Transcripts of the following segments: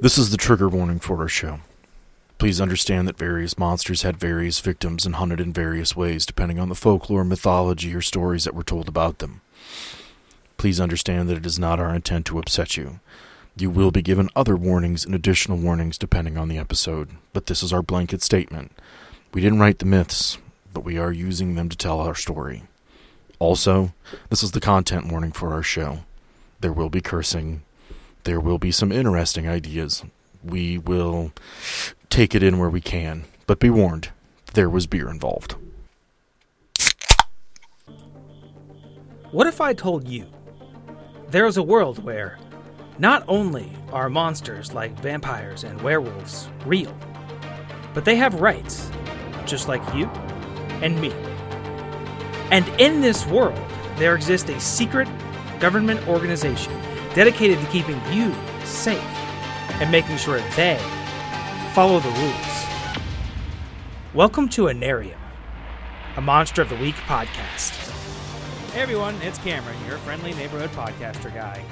This is the trigger warning for our show. Please understand that various monsters had various victims and hunted in various ways, depending on the folklore, mythology, or stories that were told about them. Please understand that it is not our intent to upset you. You will be given other warnings and additional warnings depending on the episode, but this is our blanket statement. We didn't write the myths, but we are using them to tell our story. Also, this is the content warning for our show. There will be cursing. There will be some interesting ideas. We will take it in where we can, but be warned, there was beer involved. What if I told you there is a world where not only are monsters like vampires and werewolves real, but they have rights, just like you and me. And in this world, there exists a secret government organization dedicated to keeping you safe and making sure they follow the rules. Welcome to Anarium, a Monster of the Week podcast. Hey everyone, it's Cameron, your friendly neighborhood podcaster guy.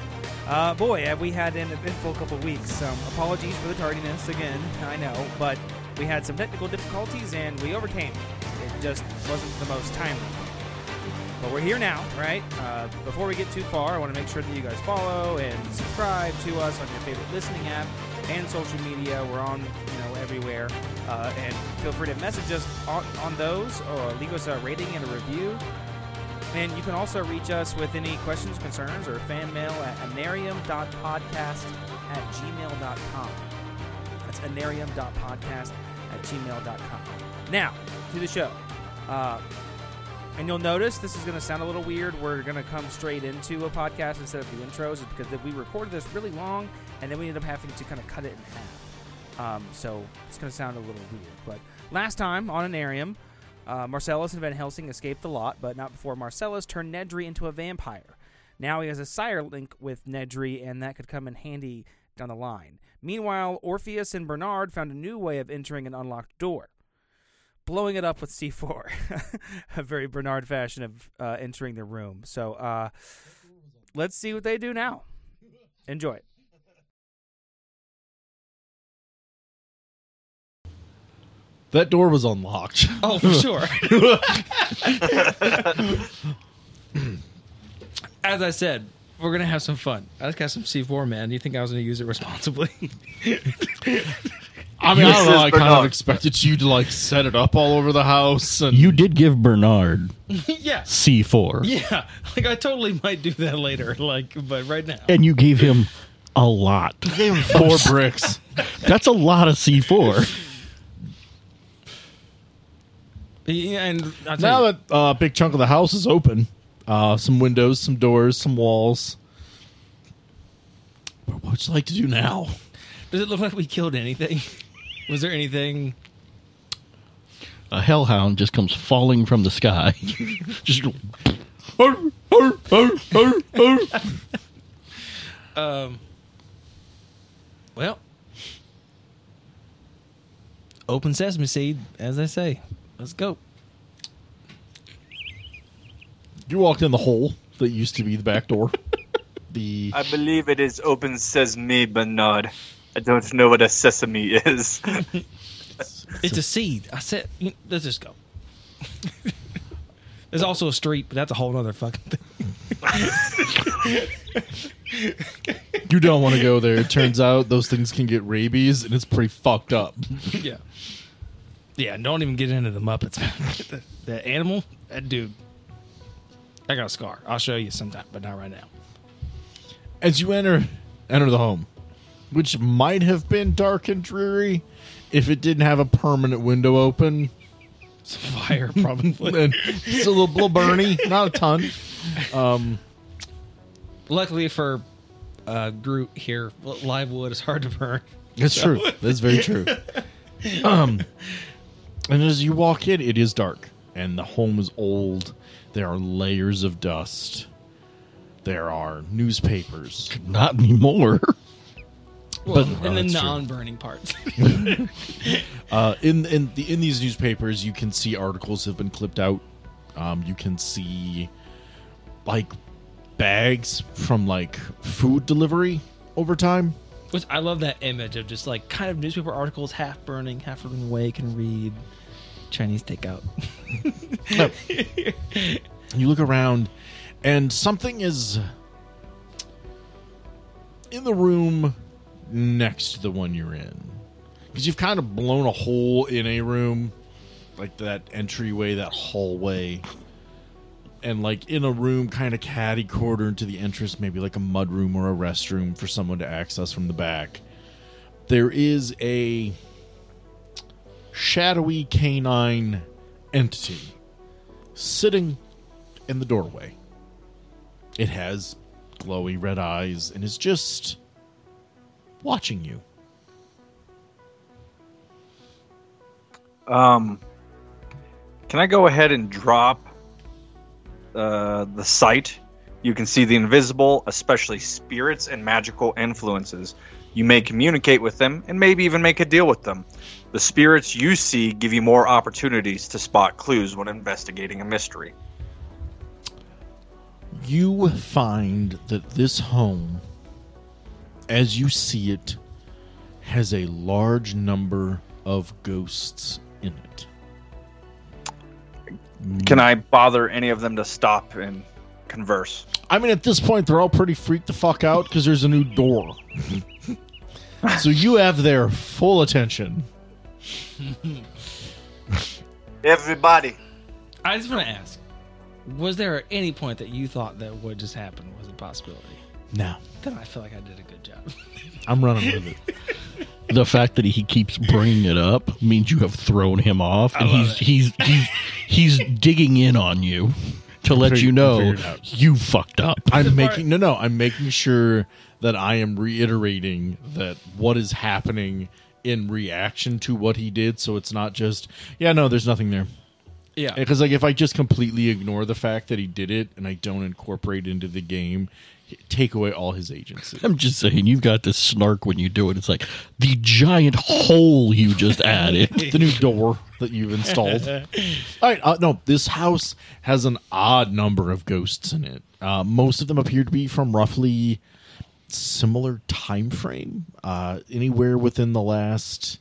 Boy, have we had an eventful couple weeks. Apologies for the tardiness again, I know, but we had some technical difficulties and we overcame it. It just wasn't the most timely. But we're here now, right? Before we get too far, I want to make sure that you guys follow and subscribe to us on your favorite listening app and social media. We're on, everywhere. And feel free to message us on those or leave us a rating and a review. And you can also reach us with any questions, concerns, or fan mail at anarium.podcast@gmail.com. That's anarium.podcast@gmail.com. Now, to the show. And you'll notice this is going to sound a little weird. We're going to come straight into a podcast instead of the intros because we recorded this really long, and then we ended up having to kind of cut it in half. So it's going to sound a little weird. But last time on Anarium, Marcellus and Van Helsing escaped the lot, but not before Marcellus turned Nedry into a vampire. Now he has a sire link with Nedry, and that could come in handy down the line. Meanwhile, Orpheus and Bernard found a new way of entering an unlocked door. Blowing it up with C4, a very Bernard fashion of entering the room. So let's see what they do now. Enjoy it. That door was unlocked. Oh, for sure. As I said, we're going to have some fun. I got some C4, man. You think I was going to use it responsibly? I mean, I don't know, I kind of expected you to, set it up all over the house. And you did give Bernard yeah. C4. Yeah, I totally might do that later, but right now. And you gave him a lot. You gave him 4 bricks. That's a lot of C4. Yeah, and now that a big chunk of the house is open, some windows, some doors, some walls. But what would you like to do now? Does it look like we killed anything? Was there anything? A hellhound just comes falling from the sky. Just go. Well, open sesame seed, as they say. Let's go. You walked in the hole that used to be the back door. I believe it is open sesame, Bernard. I don't know what a sesame is. It's a seed. I said, let's just go. There's also a street, but that's a whole other fucking thing. You don't want to go there. It turns out those things can get rabies, and it's pretty fucked up. Yeah. Yeah, don't even get into the Muppets. That animal, that dude. I got a scar. I'll show you sometime, but not right now. As you enter the home, which might have been dark and dreary if it didn't have a permanent window open. It's a fire, probably. And it's a little burny, not a ton. Luckily for Groot here, live wood is hard to burn. That's true. That's very true. And as you walk in, it is dark, and the home is old. There are layers of dust. There are newspapers. Not anymore. Well, but, and the non-burning parts. In these newspapers, you can see articles have been clipped out. You can see, bags from, food delivery over time. Which I love that image of just like kind of newspaper articles, half burning away, can read Chinese takeout. You look around, and something is in the room next to the one you're in. Because you've kind of blown a hole in a room, like that entryway, that hallway. And like in a room kind of catty-corner into the entrance, maybe like a mudroom or a restroom for someone to access from the back. There is a shadowy canine entity sitting in the doorway. It has glowy red eyes and is just watching you. Can I go ahead and drop the sight? You can see the invisible, especially spirits and magical influences. You may communicate with them and maybe even make a deal with them. The spirits you see give you more opportunities to spot clues when investigating a mystery. You find that this home, as you see it, has a large number of ghosts in it. Can I bother any of them to stop and converse? I mean, at this point, they're all pretty freaked the fuck out because there's a new door. So you have their full attention. Everybody. I just want to ask, was there at any point that you thought that what just happened was a possibility? No. Then I feel like I did a good job. I'm running with it. The fact that he keeps bringing it up means you have thrown him off, and he's digging in on you to let you know you fucked up. I'm making sure that I am reiterating that what is happening in reaction to what he did, so it's not just there's nothing there. Yeah, because like if I just completely ignore the fact that he did it and I don't incorporate it into the game, take away all his agency. I'm just saying, you've got this snark when you do it. It's like the giant hole you just added. The new door that you've installed. All right, no, this house has an odd number of ghosts in it. Most of them appear to be from roughly similar time frame, anywhere within the last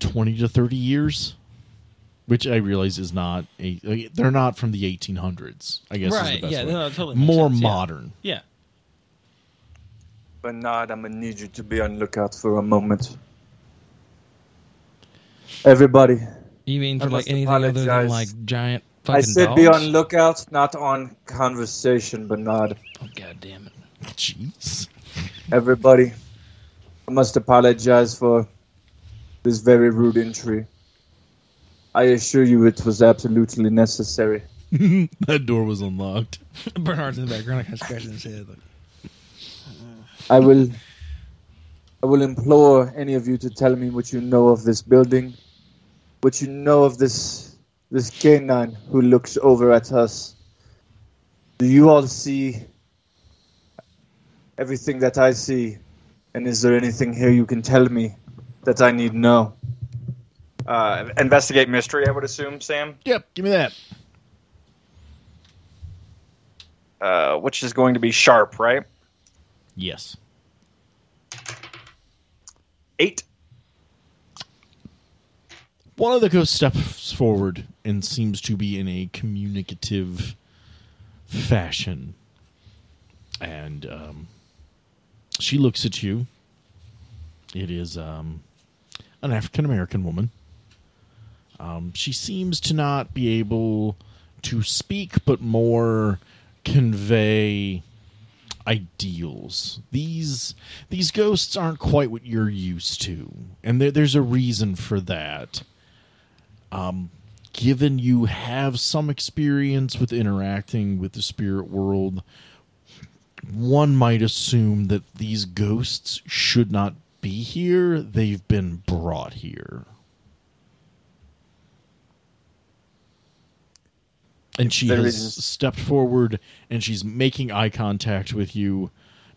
20 to 30 years, which I realize is not they're not from the 1800s, I guess, right, is the best way. No, totally more sense, modern. Yeah. Bernard, I'm going to need you to be on lookout for a moment. Everybody. You mean for like anything other than like giant fucking dolls? I said be on lookout, not on conversation, Bernard. Oh, God damn it. Jeez. Everybody, I must apologize for this very rude entry. I assure you it was absolutely necessary. That door was unlocked. Bernard's in the background. I kind of scratching his head like, I will implore any of you to tell me what you know of this building, what you know of this canine who looks over at us. Do you all see everything that I see? And is there anything here you can tell me that I need know? Investigate mystery, I would assume, Sam? Yep, give me that. Which is going to be sharp, right? Yes. 8. One of the ghosts steps forward and seems to be in a communicative fashion. And she looks at you. It is an African-American woman. She seems to not be able to speak, but more convey ideals. These ghosts aren't quite what you're used to, and there's a reason for that. Given you have some experience with interacting with the spirit world, one might assume that these ghosts should not be here. They've been brought here. And she has stepped forward, and she's making eye contact with you.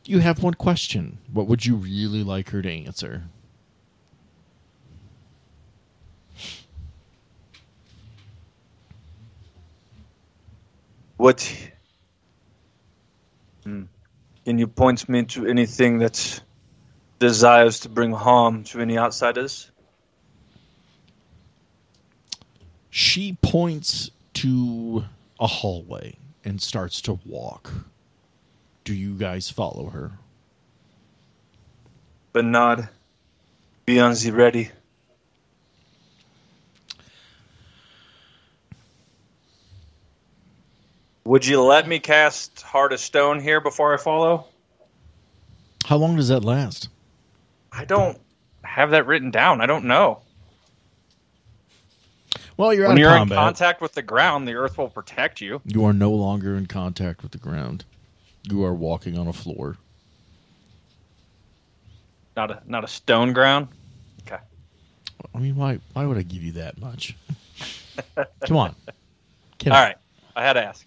Do you have one question? What would you really like her to answer? What? Can you point me to anything that desires to bring harm to any outsiders? She points to a hallway and starts to walk. Do you guys follow her? Bernard, be on the ready. Would you let me cast Heart of Stone here before I follow? How long does that last? I don't have that written down. I don't know. Well, you're out of combat. When you're in contact with the ground, the earth will protect you. You are no longer in contact with the ground. You are walking on a floor. Not a stone ground? Okay. I mean, why would I give you that much? Come on. All right. I had to ask.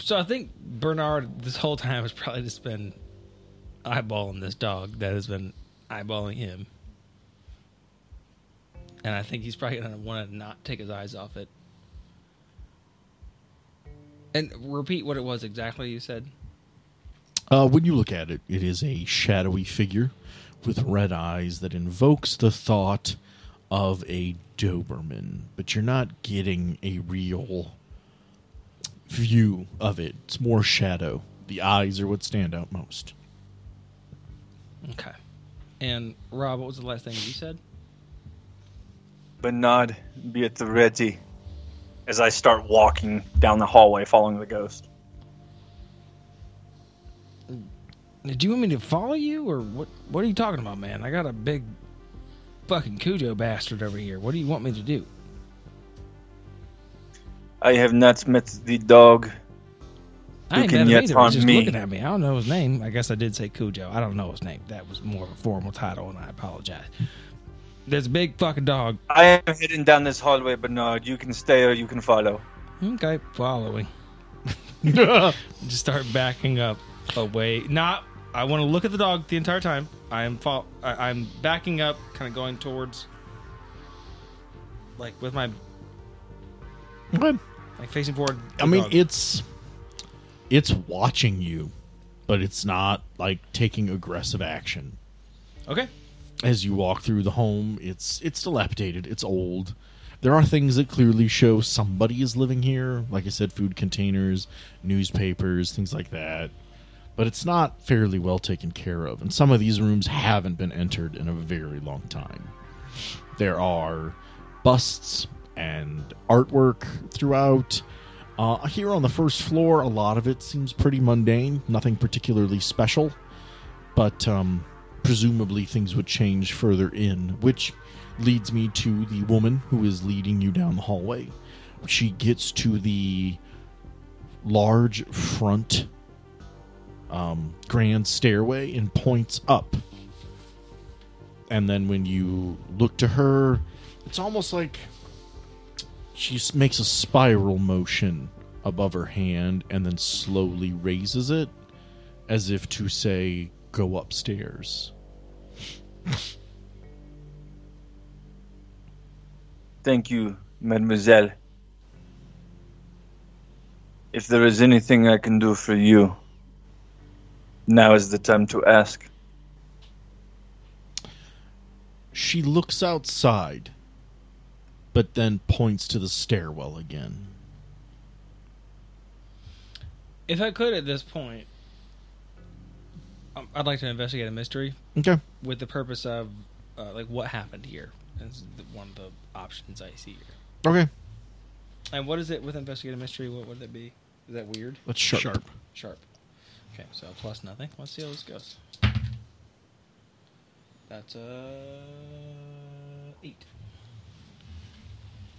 So I think Bernard this whole time has probably just been eyeballing this dog that has been eyeballing him. And I think he's probably going to want to not take his eyes off it. And repeat what it was exactly you said. When you look at it, it is a shadowy figure with red eyes that invokes the thought of a Doberman, but you're not getting a real view of it. It's more shadow. The eyes are what stand out most. Okay. And Rob, what was the last thing you said? Bernard, be at the ready as I start walking down the hallway following the ghost. Do you want me to follow you, or what? What are you talking about, man? I got a big fucking Cujo bastard over here. What do you want me to do? I have not met the dog who can yet harm me. He's just looking at me. I don't know his name. I guess I did say Cujo. I don't know his name. That was more of a formal title, and I apologize. There's a big fucking dog. I am heading down this hallway, Bernard. You can stay or you can follow. Okay, following. Just start backing up away. Not... I want to look at the dog the entire time. I'm backing up, kind of going towards, like, with my, like, facing forward. I mean, it's watching you, but it's not like taking aggressive action. Okay. As you walk through the home, it's dilapidated. It's old. There are things that clearly show somebody is living here. Like I said, food containers, newspapers, things like that. But it's not fairly well taken care of, and some of these rooms haven't been entered in a very long time. There are busts and artwork throughout. Here on the first floor, a lot of it seems pretty mundane, nothing particularly special, but presumably things would change further in, which leads me to the woman who is leading you down the hallway. She gets to the large front grand stairway and points up. And then when you look to her, it's almost like she makes a spiral motion above her hand and then slowly raises it as if to say, go upstairs. Thank you, mademoiselle. If there is anything I can do for you, now is the time to ask. She looks outside, but then points to the stairwell again. If I could at this point, I'd like to investigate a mystery. Okay. With the purpose of, like, what happened here. That's one of the options I see here. Okay. And what is it with investigate a mystery? What would that be? Is that weird? That's sharp. Sharp. Okay, so plus nothing. Let's see how this goes. That's 8.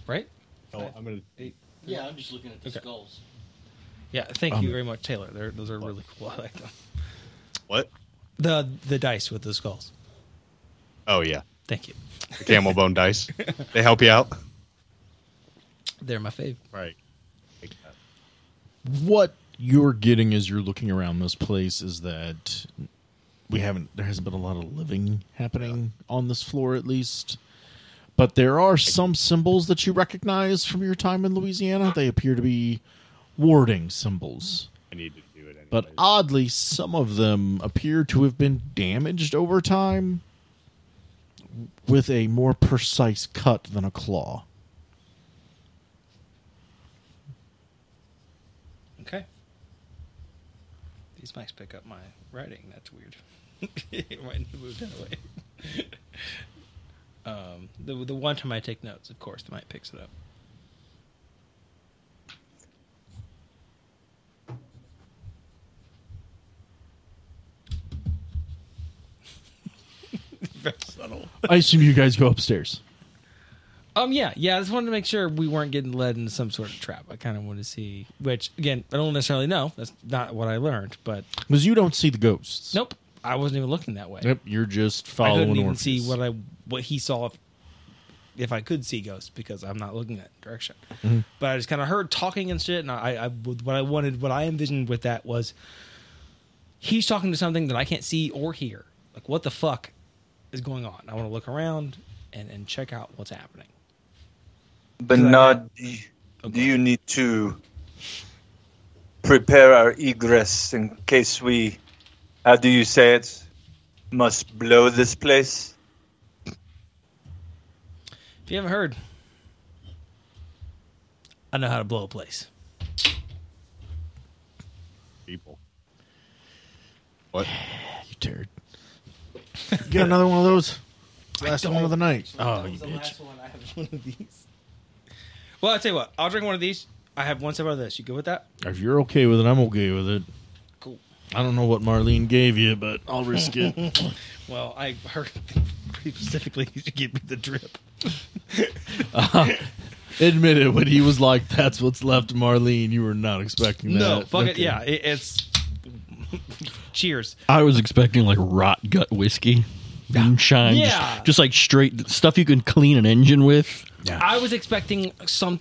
Right? Oh, I'm going to... 8. Yeah, I'm just looking at the skulls. Yeah, thank you very much, Taylor. Those are really cool. I like them. What? The dice with the skulls. Oh, yeah. Thank you. The camel bone dice. They help you out? They're my fave. Right. What you're getting as you're looking around this place is that there hasn't been a lot of living happening on this floor, at least. But there are some symbols that you recognize from your time in Louisiana. They appear to be warding symbols. need to do it anyway. But oddly, some of them appear to have been damaged over time with a more precise cut than a claw. Okay. These mice pick up my writing. That's weird. It might have moved that way. The one time I take notes, of course, the mic picks it up. Very subtle. I assume you guys go upstairs. Yeah. I just wanted to make sure we weren't getting led into some sort of trap. I kind of want to see, which again, I don't necessarily know. That's not what I learned, but because you don't see the ghosts. Nope. I wasn't even looking that way. Yep, you're just following. I couldn't even see what he saw if I could see ghosts because I'm not looking that direction. Mm-hmm. But I just kind of heard talking and shit, and what I envisioned with that was he's talking to something that I can't see or hear. Like, what the fuck is going on? I want to look around and check out what's happening. Bernard, do you need to prepare our egress in case we... How do you say it? Must blow this place? If you haven't heard, I know how to blow a place. People. What? You turd. You got another one of those? Last one of the night. Oh, you bitch. The last one. I have one of these. Well, I'll tell you what. I'll drink one of these. I have one sip of this. You good with that? If you're okay with it, I'm okay with it. I don't know what Marlene gave you, but I'll risk it. Well, I heard specifically you should give me the drip. Admit it, when he was like, that's what's left of Marlene, you were not expecting that. No, fuck okay. It, yeah. It's cheers. I was expecting like rot gut whiskey. Moonshine. Yeah. Just like straight stuff you can clean an engine with. Yeah. I was expecting some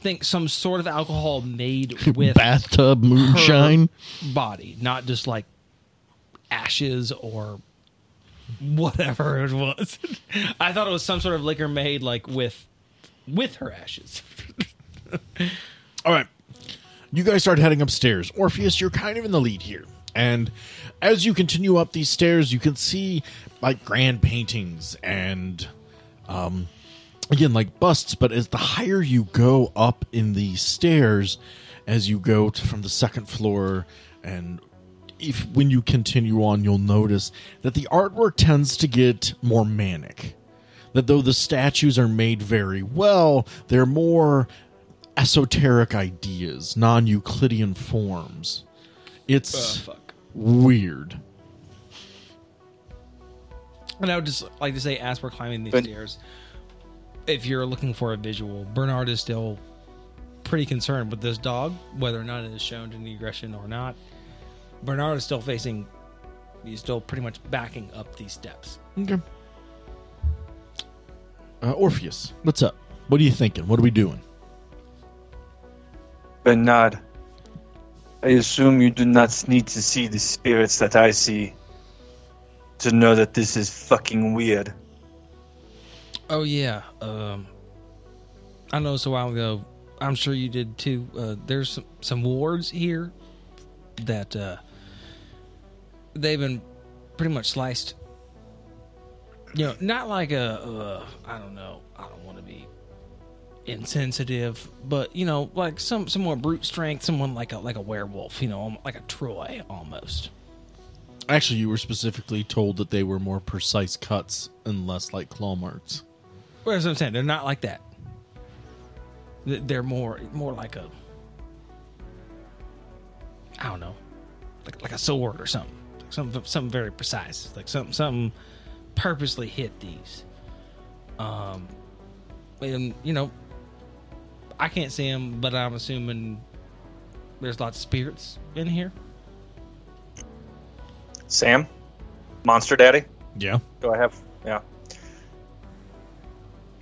sort of alcohol made with bathtub moonshine body, not just like ashes or whatever it was. I thought it was some sort of liquor made like with her ashes. All right. You guys start heading upstairs. Orpheus, you're kind of in the lead here. And as you continue up these stairs, you can see like grand paintings and again, like busts. But as the higher you go up in the stairs, as you go from the second floor and when you continue on, you'll notice that the artwork tends to get more manic, that though the statues are made very well, they're more esoteric ideas, non-Euclidean forms. It's weird. And I would just like to say, as we're climbing these stairs, if you're looking for a visual, Bernard is still pretty concerned with this dog, whether or not it is shown any aggression or not. Bernard is still he's still pretty much backing up these steps. Okay. Orpheus, what's up? What are you thinking? What are we doing? Bernard, I assume you do not need to see the spirits that I see to know that this is fucking weird. Oh, yeah. I noticed a while ago, I'm sure you did too, there's some wards here that they've been pretty much sliced. You know, not like I don't know, I don't want to be insensitive, but you know, like some more brute strength, someone like a werewolf, you know, like a Troy almost. Actually, you were specifically told that they were more precise cuts and less like claw marks. Well, that's what I'm saying. They're not like that. They're more like a, I don't know, like a sword or something. Like something very precise. Like something purposely hit these. And you know, I can't see them, but I'm assuming there's lots of spirits in here. Sam? Monster Daddy? Yeah. Do I have... Yeah.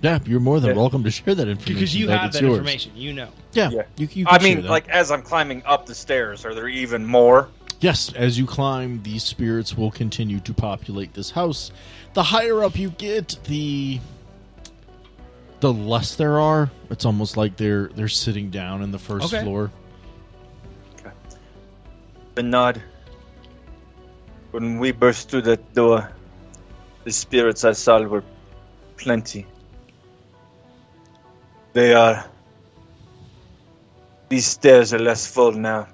Yeah, you're more than welcome to share that information. Because you have that information. You know. Yeah. You can share that. Like, as I'm climbing up the stairs, are there even more? Yes. As you climb, these spirits will continue to populate this house. The higher up you get, the less there are. It's almost like they're sitting down in the first floor. Okay. Bernard, when we burst through that door, the spirits I saw were plenty. They are... These stairs are less full now.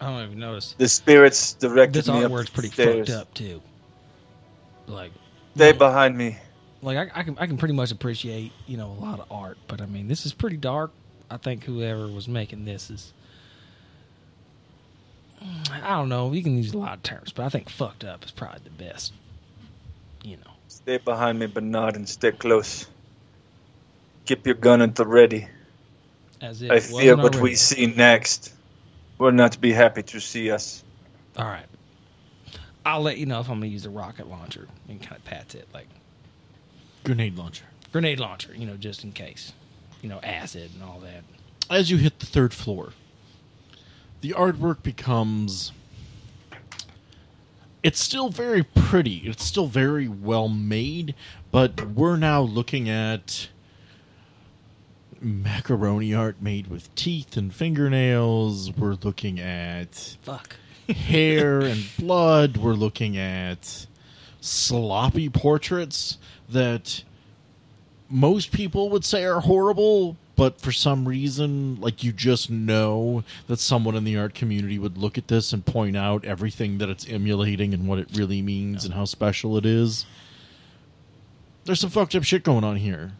I don't even notice. The spirits directed me up the stairs. This artwork's pretty fucked up, too. Like... They behind me. Like, I can pretty much appreciate, you know, a lot of art, but I mean, this is pretty dark. I think whoever was making this is... I don't know. You can use a lot of terms, but I think fucked up is probably the best. You know. Stay behind me, Bernard, and stay close. Keep your gun at the ready. As if I fear what we see next will not be happy to see us. All right. I'll let you know if I'm going to use the rocket launcher and kind of pat it like... Grenade launcher. Grenade launcher, you know, just in case. You know, acid and all that. As you hit the third floor, the artwork becomes... It's still very pretty. It's still very well made, but we're now looking at macaroni art made with teeth and fingernails. We're looking at... Fuck. Hair and blood. We're looking at sloppy portraits that most people would say are horrible, but for some reason, like, you just know that someone in the art community would look at this and point out everything that it's emulating and what it really means and how special it is. There's some fucked up shit going on here.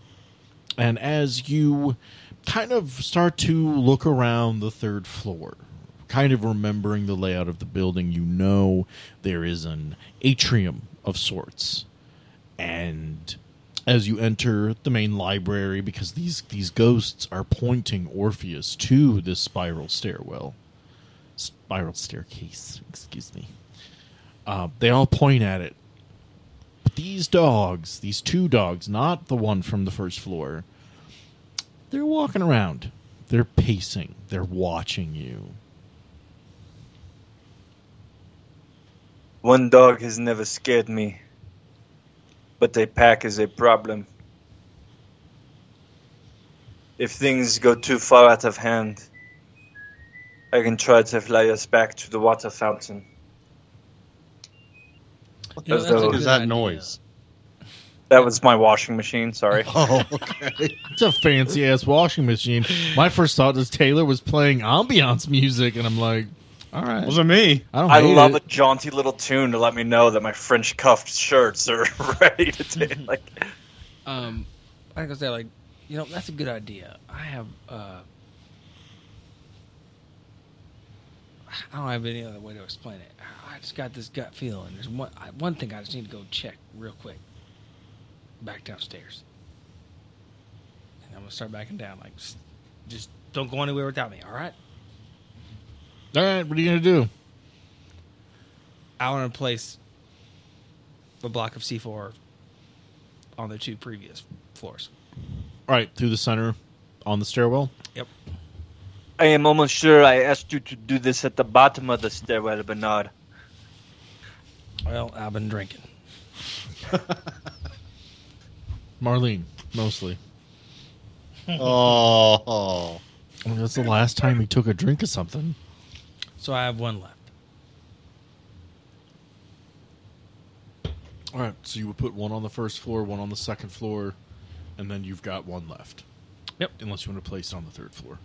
And as you kind of start to look around the third floor, kind of remembering the layout of the building, you know there is an atrium of sorts. And as you enter the main library, because these ghosts are pointing Orpheus to this spiral staircase, excuse me. They all point at it. But these two dogs, not the one from the first floor, they're walking around. They're pacing. They're watching you. One dog has never scared me, but a pack is a problem. If things go too far out of hand, I can try to fly us back to the water fountain. What the fuck is that noise? That was my washing machine, sorry. Oh, okay. It's a fancy-ass washing machine. My first thought was Taylor was playing ambiance music, and I'm like... All right. Wasn't me. I love it. A jaunty little tune to let me know that my French cuffed shirts are ready to take. Like I said, like, you know, that's a good idea. I have I don't have any other way to explain it. I just got this gut feeling. There's one thing I just need to go check real quick. Back downstairs, and I'm gonna start backing down. Like, just don't go anywhere without me. All right. All right, what are you going to do? I want to place a block of C4 on the two previous floors. All right, through the center on the stairwell? Yep. I am almost sure I asked you to do this at the bottom of the stairwell, Bernard. Well, I've been drinking. Marlene, mostly. Oh. Well, that's the last time he took a drink of something. So I have one left. All right, so you would put one on the first floor, one on the second floor, and then you've got one left. Yep. Unless you want to place it on the third floor.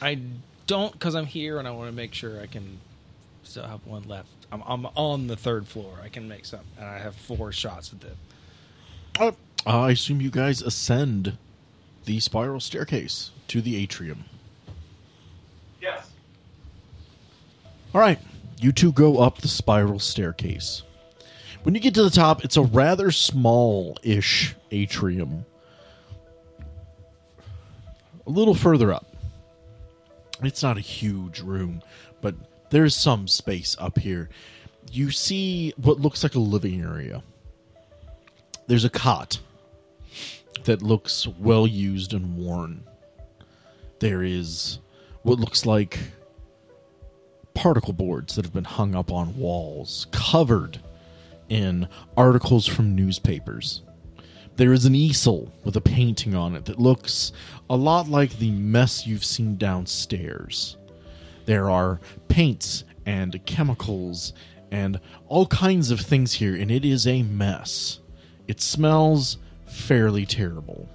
I don't, because I'm here, and I want to make sure I can still have one left. I'm on the third floor. I can make some, and I have 4 shots at it. I assume you guys ascend the spiral staircase to the atrium. Yes. All right, you two go up the spiral staircase. When you get to the top, it's a rather small-ish atrium. A little further up. It's not a huge room, but there's some space up here. You see what looks like a living area. There's a cot that looks well-used and worn. There is what looks like... particle boards that have been hung up on walls, covered in articles from newspapers. There is an easel with a painting on it that looks a lot like the mess you've seen downstairs. There are paints and chemicals and all kinds of things here, and it is a mess. It smells fairly terrible.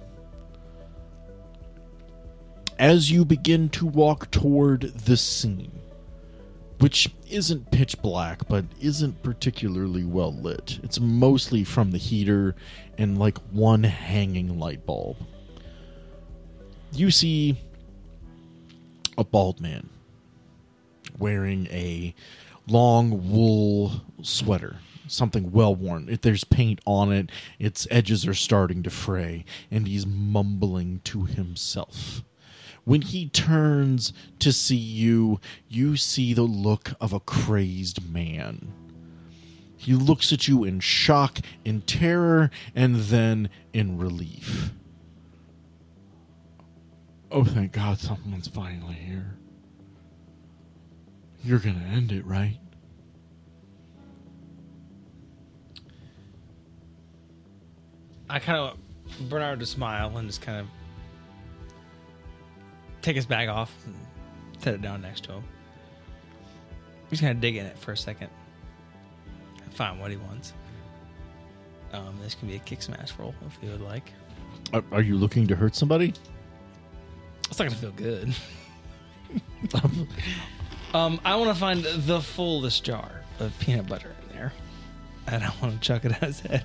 As you begin to walk toward the scene, which isn't pitch black, but isn't particularly well lit. It's mostly from the heater and like one hanging light bulb. You see a bald man wearing a long wool sweater, something well worn. If there's paint on it, its edges are starting to fray, and he's mumbling to himself. When he turns to see you, you see the look of a crazed man. He looks at you in shock, in terror, and then in relief. Oh, thank God someone's finally here. You're going to end it, right? I kind of want Bernard to smile and just kind of take his bag off and set it down next to him. He's going to dig in it for a second and find what he wants. This can be a kick smash roll if you would like. Are you looking to hurt somebody? It's not going to feel good. I want to find the fullest jar of peanut butter in there, and I want to chuck it at his head.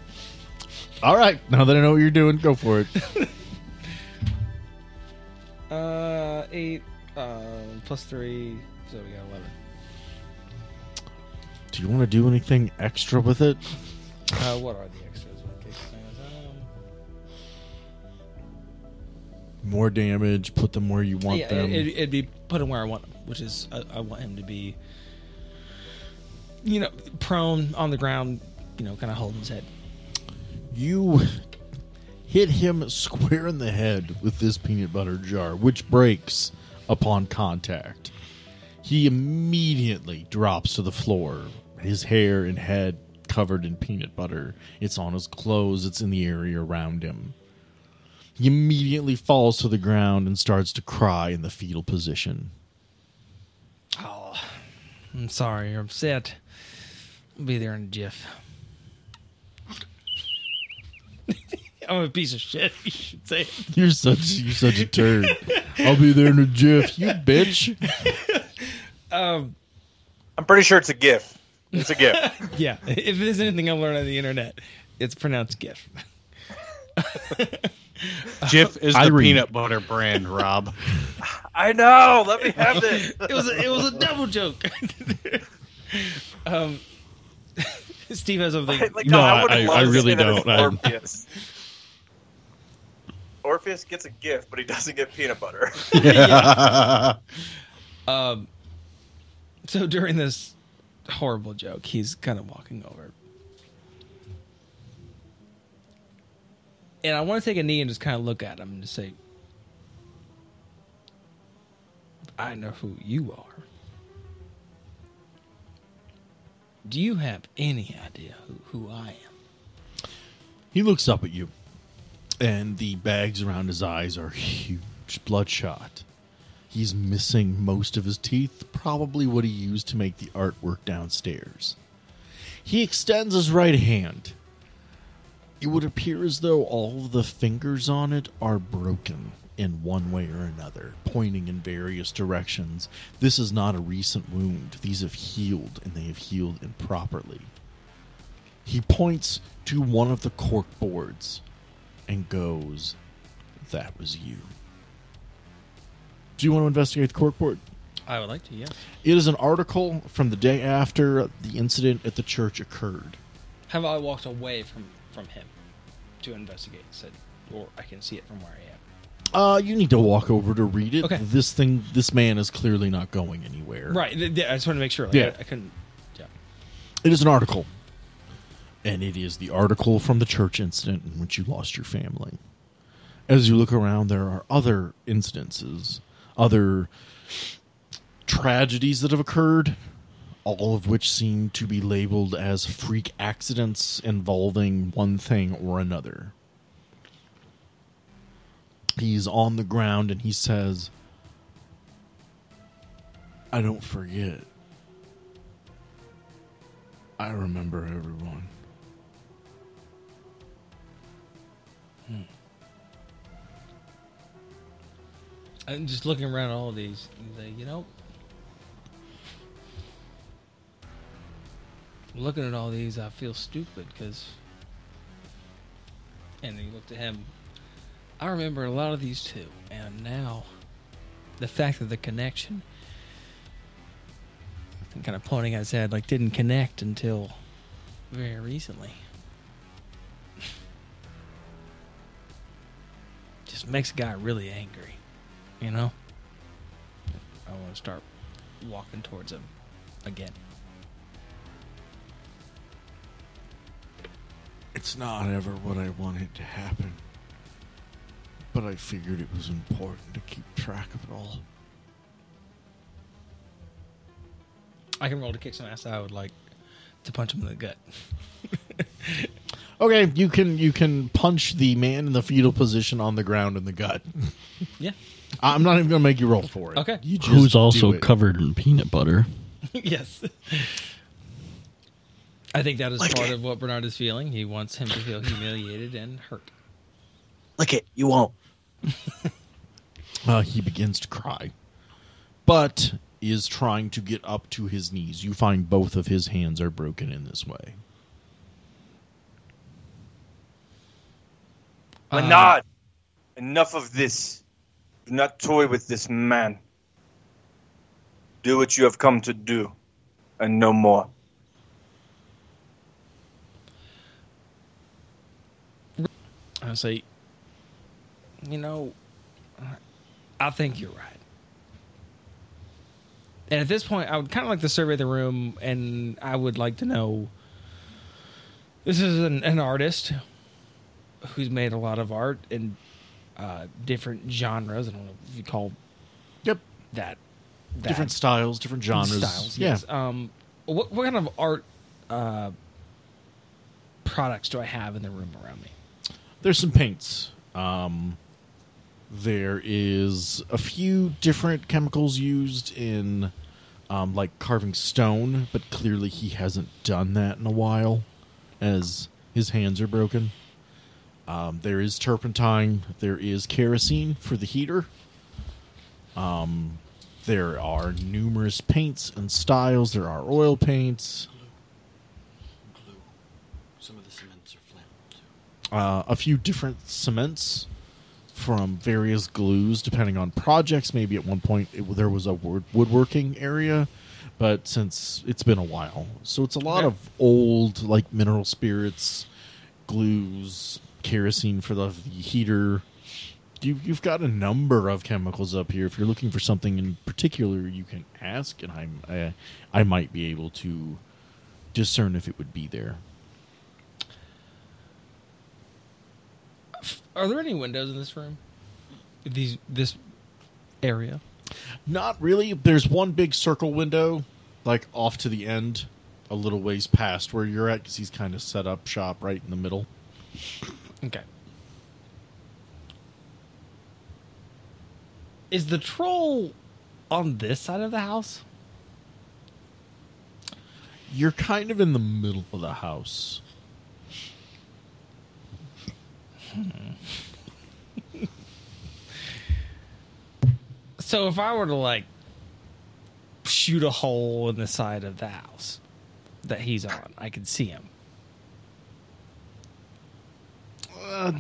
All right. Now that I know what you're doing, go for it. 8 plus 3, so we got 11. Do you want to do anything extra with it? What are the extras? More damage, put them where you want them. It'd be put them where I want them, which is I want him to be, you know, prone on the ground, you know, kind of holding his head. You hit him square in the head with this peanut butter jar, which breaks upon contact. He immediately drops to the floor, his hair and head covered in peanut butter. It's on his clothes. It's in the area around him. He immediately falls to the ground and starts to cry in the fetal position. Oh, I'm sorry. You're upset. I'll be there in a jiff. I'm a piece of shit. You should say it. You're such a turd. I'll be there in a jiff. You bitch. I'm pretty sure it's a gif. It's a gif. Yeah. If there's anything I've learned on the internet, it's pronounced gif. Jif is the peanut butter brand, Rob. I know. Let me have this. It was a double joke. Steve has something. I really don't. Orpheus gets a gift, but he doesn't get peanut butter. Yeah. So during this horrible joke, he's kind of walking over. And I want to take a knee and just kind of look at him and just say, I know who you are. Do you have any idea who I am? He looks up at you, and the bags around his eyes are huge, bloodshot. He's missing most of his teeth, probably what he used to make the artwork downstairs. He extends his right hand. It would appear as though all the fingers on it are broken in one way or another, pointing in various directions. This is not a recent wound. These have healed, and they have healed improperly. He points to one of the cork boards and goes, that was you. Do you want to investigate the cork board? I would like to, yes. It is an article from the day after the incident at the church occurred. Have I walked away from him to investigate, said, or I can see it from where I am. You need to walk over to read it. Okay. This man is clearly not going anywhere. Right. I just wanted to make sure. Like, yeah. I couldn't. Yeah. It is an article, and it is the article from the church incident in which you lost your family. As you look around, there are other incidences, other tragedies that have occurred, all of which seem to be labeled as freak accidents involving one thing or another. He's on the ground and he says, I don't forget. I remember everyone. I'm just looking around all these, you know, looking at all these, I feel stupid because, and you looked at him, I remember a lot of these too, and now the fact of the connection, I'm kind of pointing at his head, like didn't connect until very recently. Just makes a guy really angry. You know? I want to start walking towards him again. It's not ever what I wanted to happen, but I figured it was important to keep track of it all. I can roll to kick some ass. I would like to punch him in the gut. Okay, you can punch the man in the fetal position on the ground in the gut. Yeah. I'm not even going to make you roll for it. Okay. You just Who's also covered in peanut butter. Yes. I think that is Lick part it. Of what Bernard is feeling. He wants him to feel humiliated and hurt. Lick it. You won't. He begins to cry, but is trying to get up to his knees. You find both of his hands are broken in this way. Bernard, enough of this. Do not toy with this man. Do what you have come to do, and no more. I say, you know, I think you're right. And at this point, I would kind of like to survey the room, and I would like to know, this is an artist who's made a lot of art and different genres. I don't know if you call that. Different styles, different genres. Styles, yeah. Yes. What kind of art products do I have in the room around me? There's some paints. There is a few different chemicals used in like carving stone, but clearly he hasn't done that in a while as his hands are broken. There is turpentine. There is kerosene for the heater. There are numerous paints and styles. There are oil paints. Glue. Some of the cements are flammable too. A few different cements from various glues, depending on projects. Maybe at one point there was a woodworking area, but since it's been a while, so it's a lot of old like mineral spirits, glues. Kerosene for the heater. You've got a number of chemicals up here. If you're looking for something in particular, you can ask, and I might be able to discern if it would be there. Are there any windows in this room? This area? Not really. There's one big circle window, like off to the end, a little ways past where you're at, because he's kind of set up shop right in the middle. Okay. Is the troll on this side of the house? You're kind of in the middle of the house. So if I were to, like, shoot a hole in the side of the house that he's on, I could see him.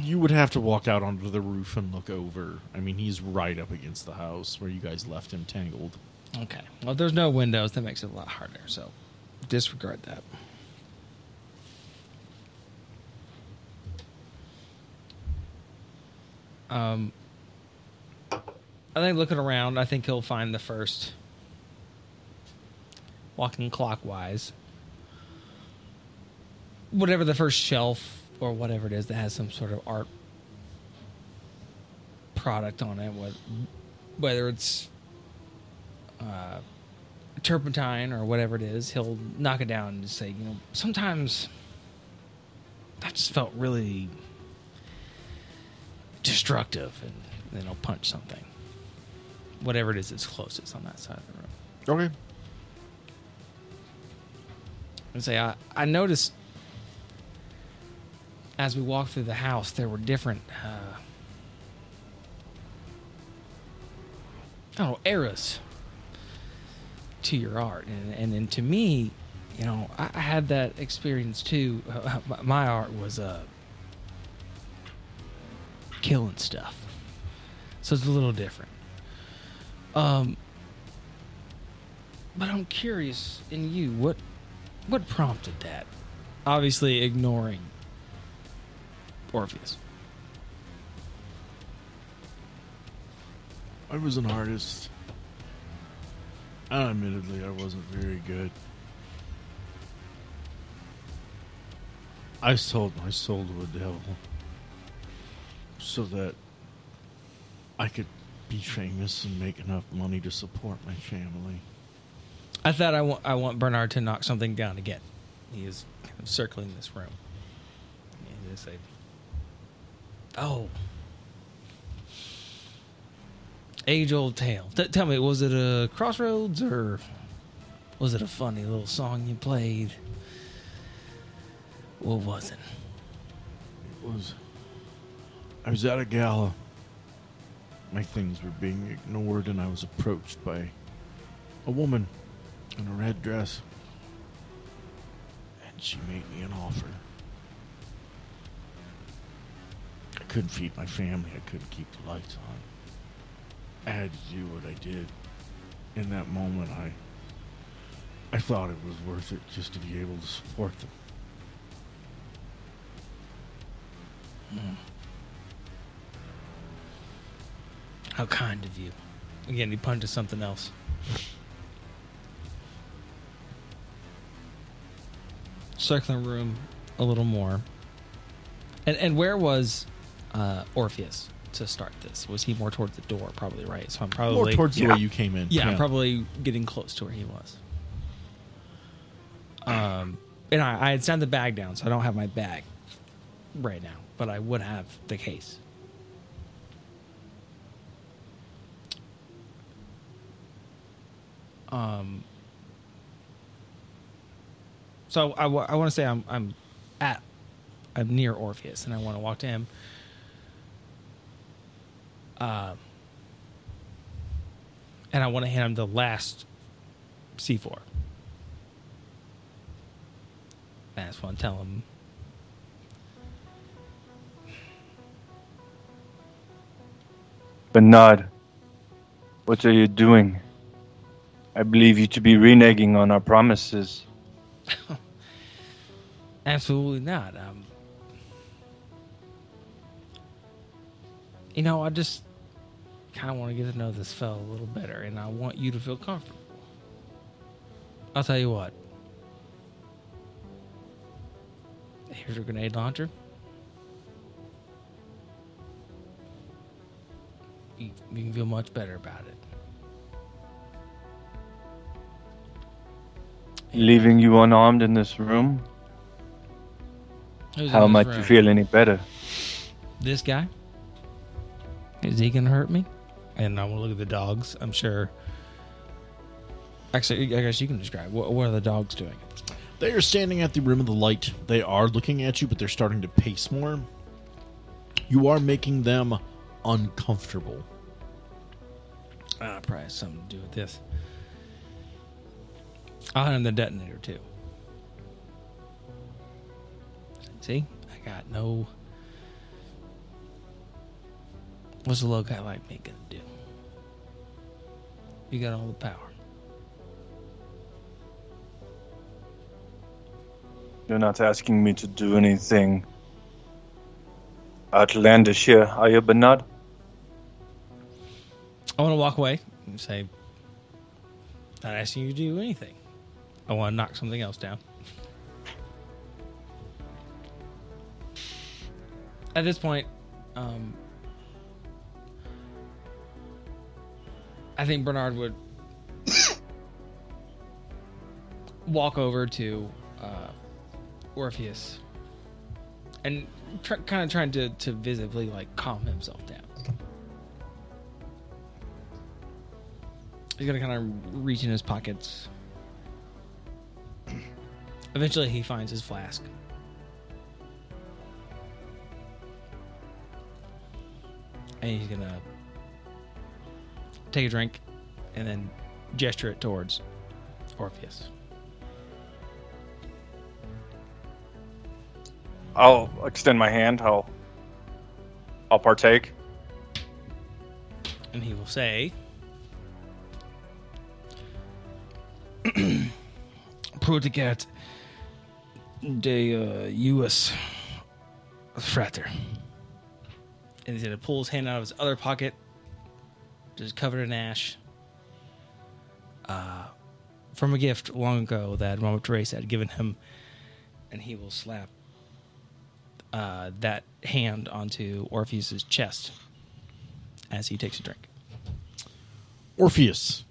You would have to walk out onto the roof and look over. I mean, he's right up against the house where you guys left him tangled. Okay. Well, there's no windows. That makes it a lot harder, so disregard that. I think looking around, I think he'll find the first. Walking clockwise. Whatever the first shelf or whatever it is that has some sort of art product on it, whether it's turpentine or whatever it is, he'll knock it down and just say, you know, sometimes I just felt really destructive, and then I'll punch something. Whatever it is that's closest on that side of the room. Okay. I'd say I noticed as we walked through the house, there were different eras to your art, and to me, you know, I had that experience too. My art was killing stuff, so it's a little different. But I'm curious in you, what prompted that? Obviously, ignoring Orpheus. I was an artist. Admittedly, I wasn't very good. I sold my soul to a devil so that I could be famous and make enough money to support my family. I thought I want Bernard to knock something down again. He is kind of circling this room. And just say, "Oh, age-old tale. Tell me, was it a crossroads or was it a funny little song you played? What was it?" I was at a gala. My things were being ignored, and I was approached by a woman in a red dress, and she made me an offer. I couldn't feed my family. I couldn't keep the lights on. I had to do what I did. In that moment, I thought it was worth it just to be able to support them. How kind of you. Again, he punches something else. Circling the room a little more. And where was Orpheus to start this? Was he more towards the door, probably, right? So I'm probably more towards the way you came in. Yeah, I'm probably getting close to where he was. And I had sent the bag down, so I don't have my bag right now, but I would have the case. So I want to say I'm near Orpheus, and I want to walk to him. And I want to hand him the last C4. I just want to tell him, Bernard, what are you doing? I believe you to be reneging on our promises. Absolutely not. You know, I just kind of want to get to know this fellow a little better, and I want you to feel comfortable. I'll tell you what. Here's your grenade launcher. You can feel much better about it. Leaving you unarmed in this room? How might you feel any better? This guy? Is he gonna hurt me? And I want to look at the dogs. I'm sure. Actually, I guess you can describe. What are the dogs doing? They are standing at the rim of the light. They are looking at you, but they're starting to pace more. You are making them uncomfortable. Probably has something to do with this. I'll hand him the detonator too. See, I got no. What's a little guy like me gonna do? You got all the power. You're not asking me to do anything outlandish here, are you, Bernard? I want to walk away and say, not asking you to do anything. I want to knock something else down. At this point, I think Bernard would walk over to Orpheus and trying to visibly like calm himself down. He's gonna kind of reach in his pockets. Eventually he finds his flask. And he's gonna take a drink and then gesture it towards Orpheus. I'll extend my hand. I'll partake. And he will say, Prodigat de US Frater. And he's going to pull his hand out of his other pocket, just covered in ash, from a gift long ago that Mama Teresa had given him. And he will slap that hand onto Orpheus's chest as he takes a drink. Orpheus,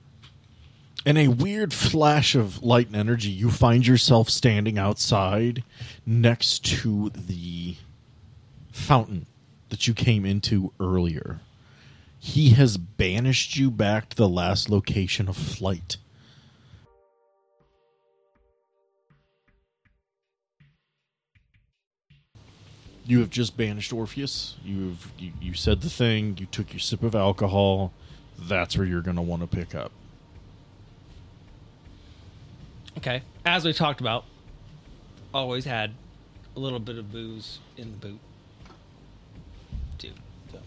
in a weird flash of light and energy, you find yourself standing outside next to the fountain that you came into earlier. He has banished you back to the last location of flight. You have just banished Orpheus. You said the thing. You took your sip of alcohol. That's where you're going to want to pick up. Okay. As we talked about, always had a little bit of booze in the boot. Dude. So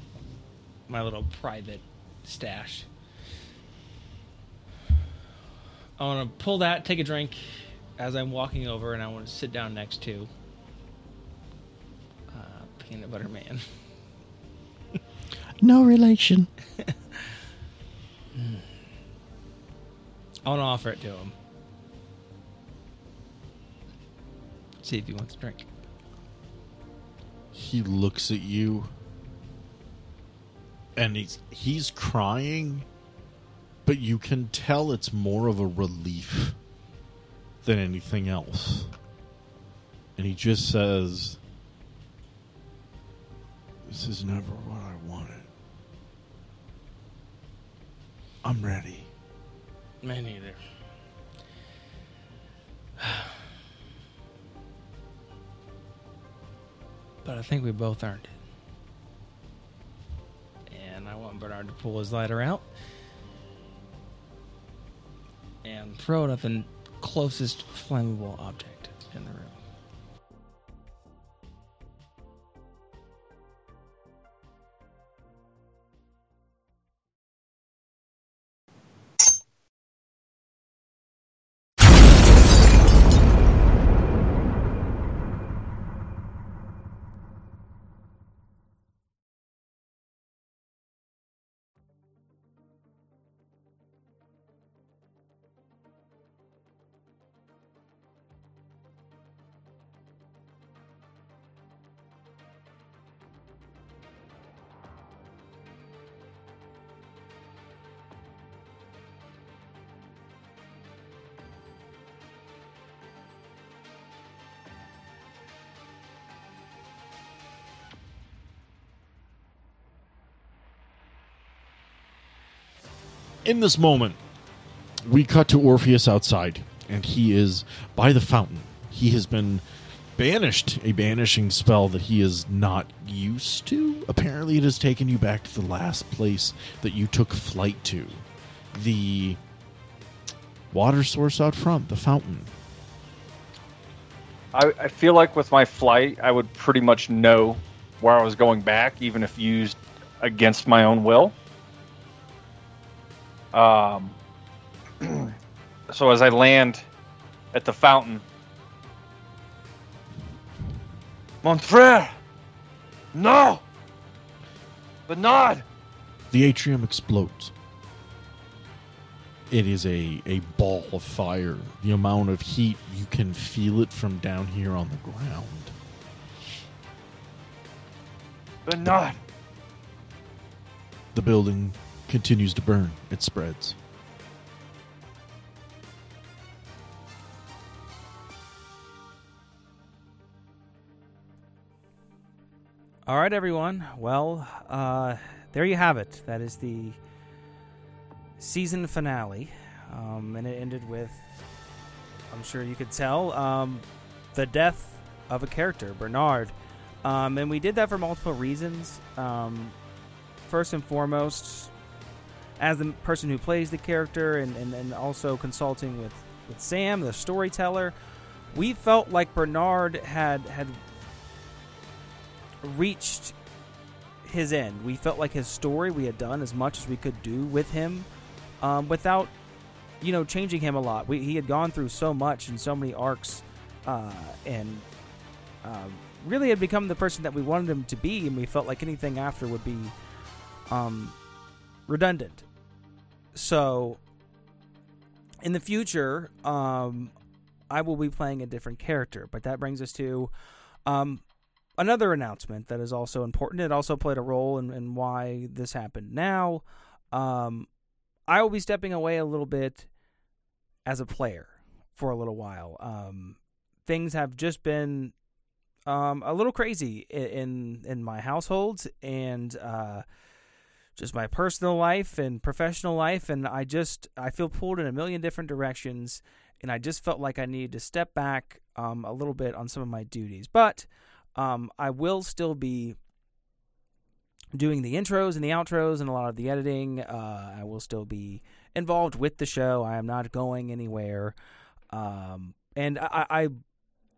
my little private stash. I want to pull that, take a drink as I'm walking over, and I want to sit down next to Peanut Butter Man. No relation. I want to offer it to him. See if he wants a drink. He looks at you and he's crying, but you can tell it's more of a relief than anything else. And he just says, "This is never what I wanted. I'm ready." Me neither. But I think we both earned it. And I want Bernard to pull his lighter out and throw it at the closest flammable object in the room. In this moment, we cut to Orpheus outside, and he is by the fountain. He has been banished, a banishing spell that he is not used to. Apparently, it has taken you back to the last place that you took flight to. The water source out front, the fountain. I feel like with my flight, I would pretty much know where I was going back, even if used against my own will. So as I land at the fountain, "Mon frère! No! Bernard!" The atrium explodes. It is a ball of fire. The amount of heat, you can feel it from down here on the ground. "Bernard!" The building continues to burn. It spreads. All right, everyone. Well, there you have it. That is the season finale, and it ended with, I'm sure you could tell, the death of a character, Bernard. And we did that for multiple reasons. First and foremost, as the person who plays the character and also consulting with Sam, the storyteller, we felt like Bernard had reached his end. We felt like his story, we had done as much as we could do with him without, changing him a lot. He had gone through so much and so many arcs and really had become the person that we wanted him to be, and we felt like anything after would be redundant. So in the future, I will be playing a different character, but that brings us to another announcement that is also important. It also played a role in why this happened now. I will be stepping away a little bit as a player for a little while. Things have just been a little crazy in my household and just my personal life and professional life, and I feel pulled in a million different directions, and I just felt like I needed to step back a little bit on some of my duties. But I will still be doing the intros and the outros and a lot of the editing. I will still be involved with the show. I am not going anywhere. And I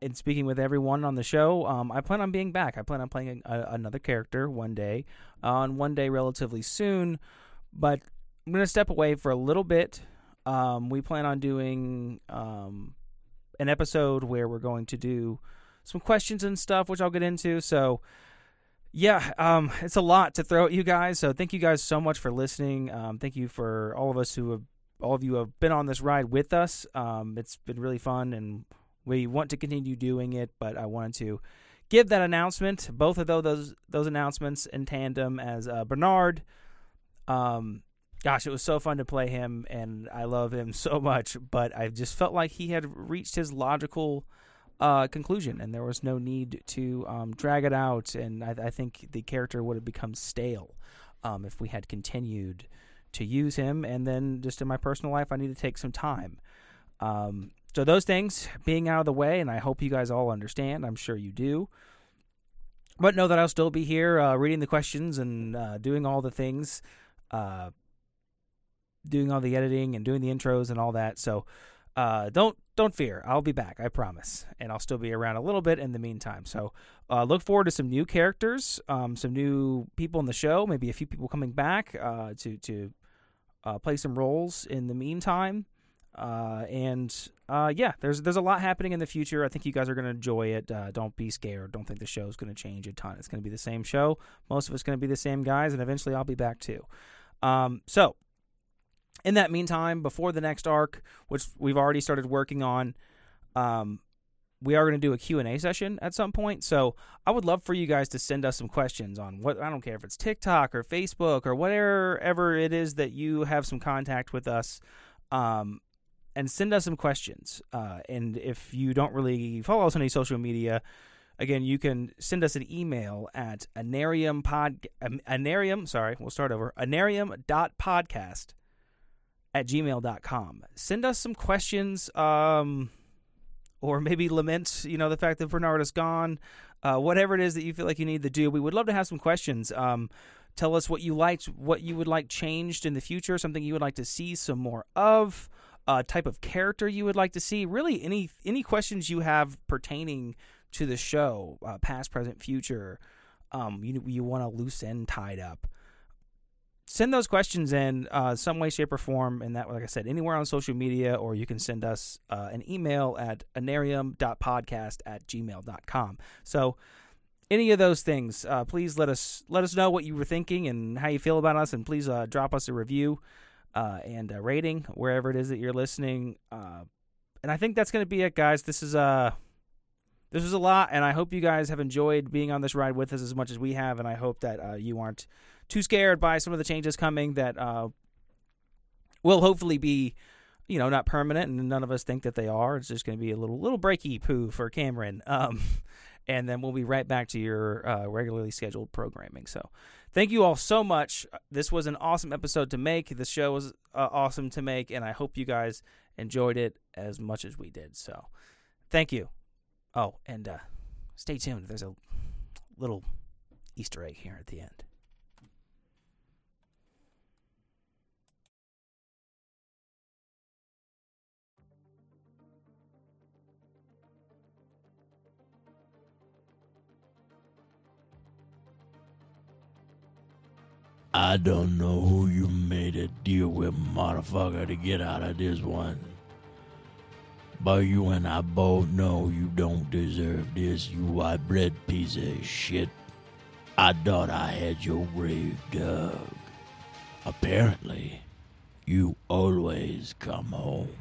in speaking with everyone on the show, I plan on being back. I plan on playing another character one day relatively soon. But I'm going to step away for a little bit. We plan on doing an episode where we're going to do some questions and stuff, which I'll get into. So, yeah, it's a lot to throw at you guys. So thank you guys so much for listening. Thank you for all of you have been on this ride with us. It's been really fun, and we want to continue doing it. But I wanted to give that announcement, both of those announcements in tandem as Bernard. Gosh, it was so fun to play him, and I love him so much. But I just felt like he had reached his logical conclusion, and there was no need to drag it out, and I think the character would have become stale if we had continued to use him. And then just in my personal life, I need to take some time, so those things being out of the way, and I hope you guys all understand. I'm sure you do, but know that I'll still be here reading the questions and doing all the things, doing all the editing and doing the intros and all that. So don't fear. I'll be back. I promise. And I'll still be around a little bit in the meantime. So look forward to some new characters, some new people in the show, maybe a few people coming back to play some roles in the meantime. Yeah, there's a lot happening in the future. I think you guys are going to enjoy it. Don't be scared. Don't think the show's going to change a ton. It's going to be the same show. Most of it's going to be the same guys, and eventually I'll be back too. So in that meantime, before the next arc, which we've already started working on, we are going to do a Q&A session at some point. So I would love for you guys to send us some questions on I don't care if it's TikTok or Facebook or whatever it is that you have some contact with us, and send us some questions. And if you don't really follow us on any social media, again, you can send us an email at anarium.podcast@gmail.com. Send us some questions, or maybe lament, the fact that Bernard is gone, whatever it is that you feel like you need to do. We would love to have some questions. Tell us what you liked, what you would like changed in the future, something you would like to see some more of, type of character you would like to see, really any questions you have pertaining to the show, past, present, future, you want a loose end tied up. Send those questions in some way, shape, or form, and that, like I said, anywhere on social media, or you can send us an email at anarium.podcast@gmail.com. So any of those things, please let us know what you were thinking and how you feel about us, and please drop us a review and a rating wherever it is that you're listening. And I think that's going to be it, guys. This was a lot, and I hope you guys have enjoyed being on this ride with us as much as we have, and I hope that you aren't too scared by some of the changes coming that will hopefully be, not permanent, and none of us think that they are. It's just going to be a little breaky poo for Cameron, and then we'll be right back to your regularly scheduled programming. So thank you all so much. This was an awesome episode to make. The show was awesome to make, and I hope you guys enjoyed it as much as we did. So thank you. Oh, and stay tuned. There's a little Easter egg here at the end. I don't know who you made a deal with, motherfucker, to get out of this one. But you and I both know you don't deserve this, you white-bread piece of shit. I thought I had your grave dug. Apparently, you always come home.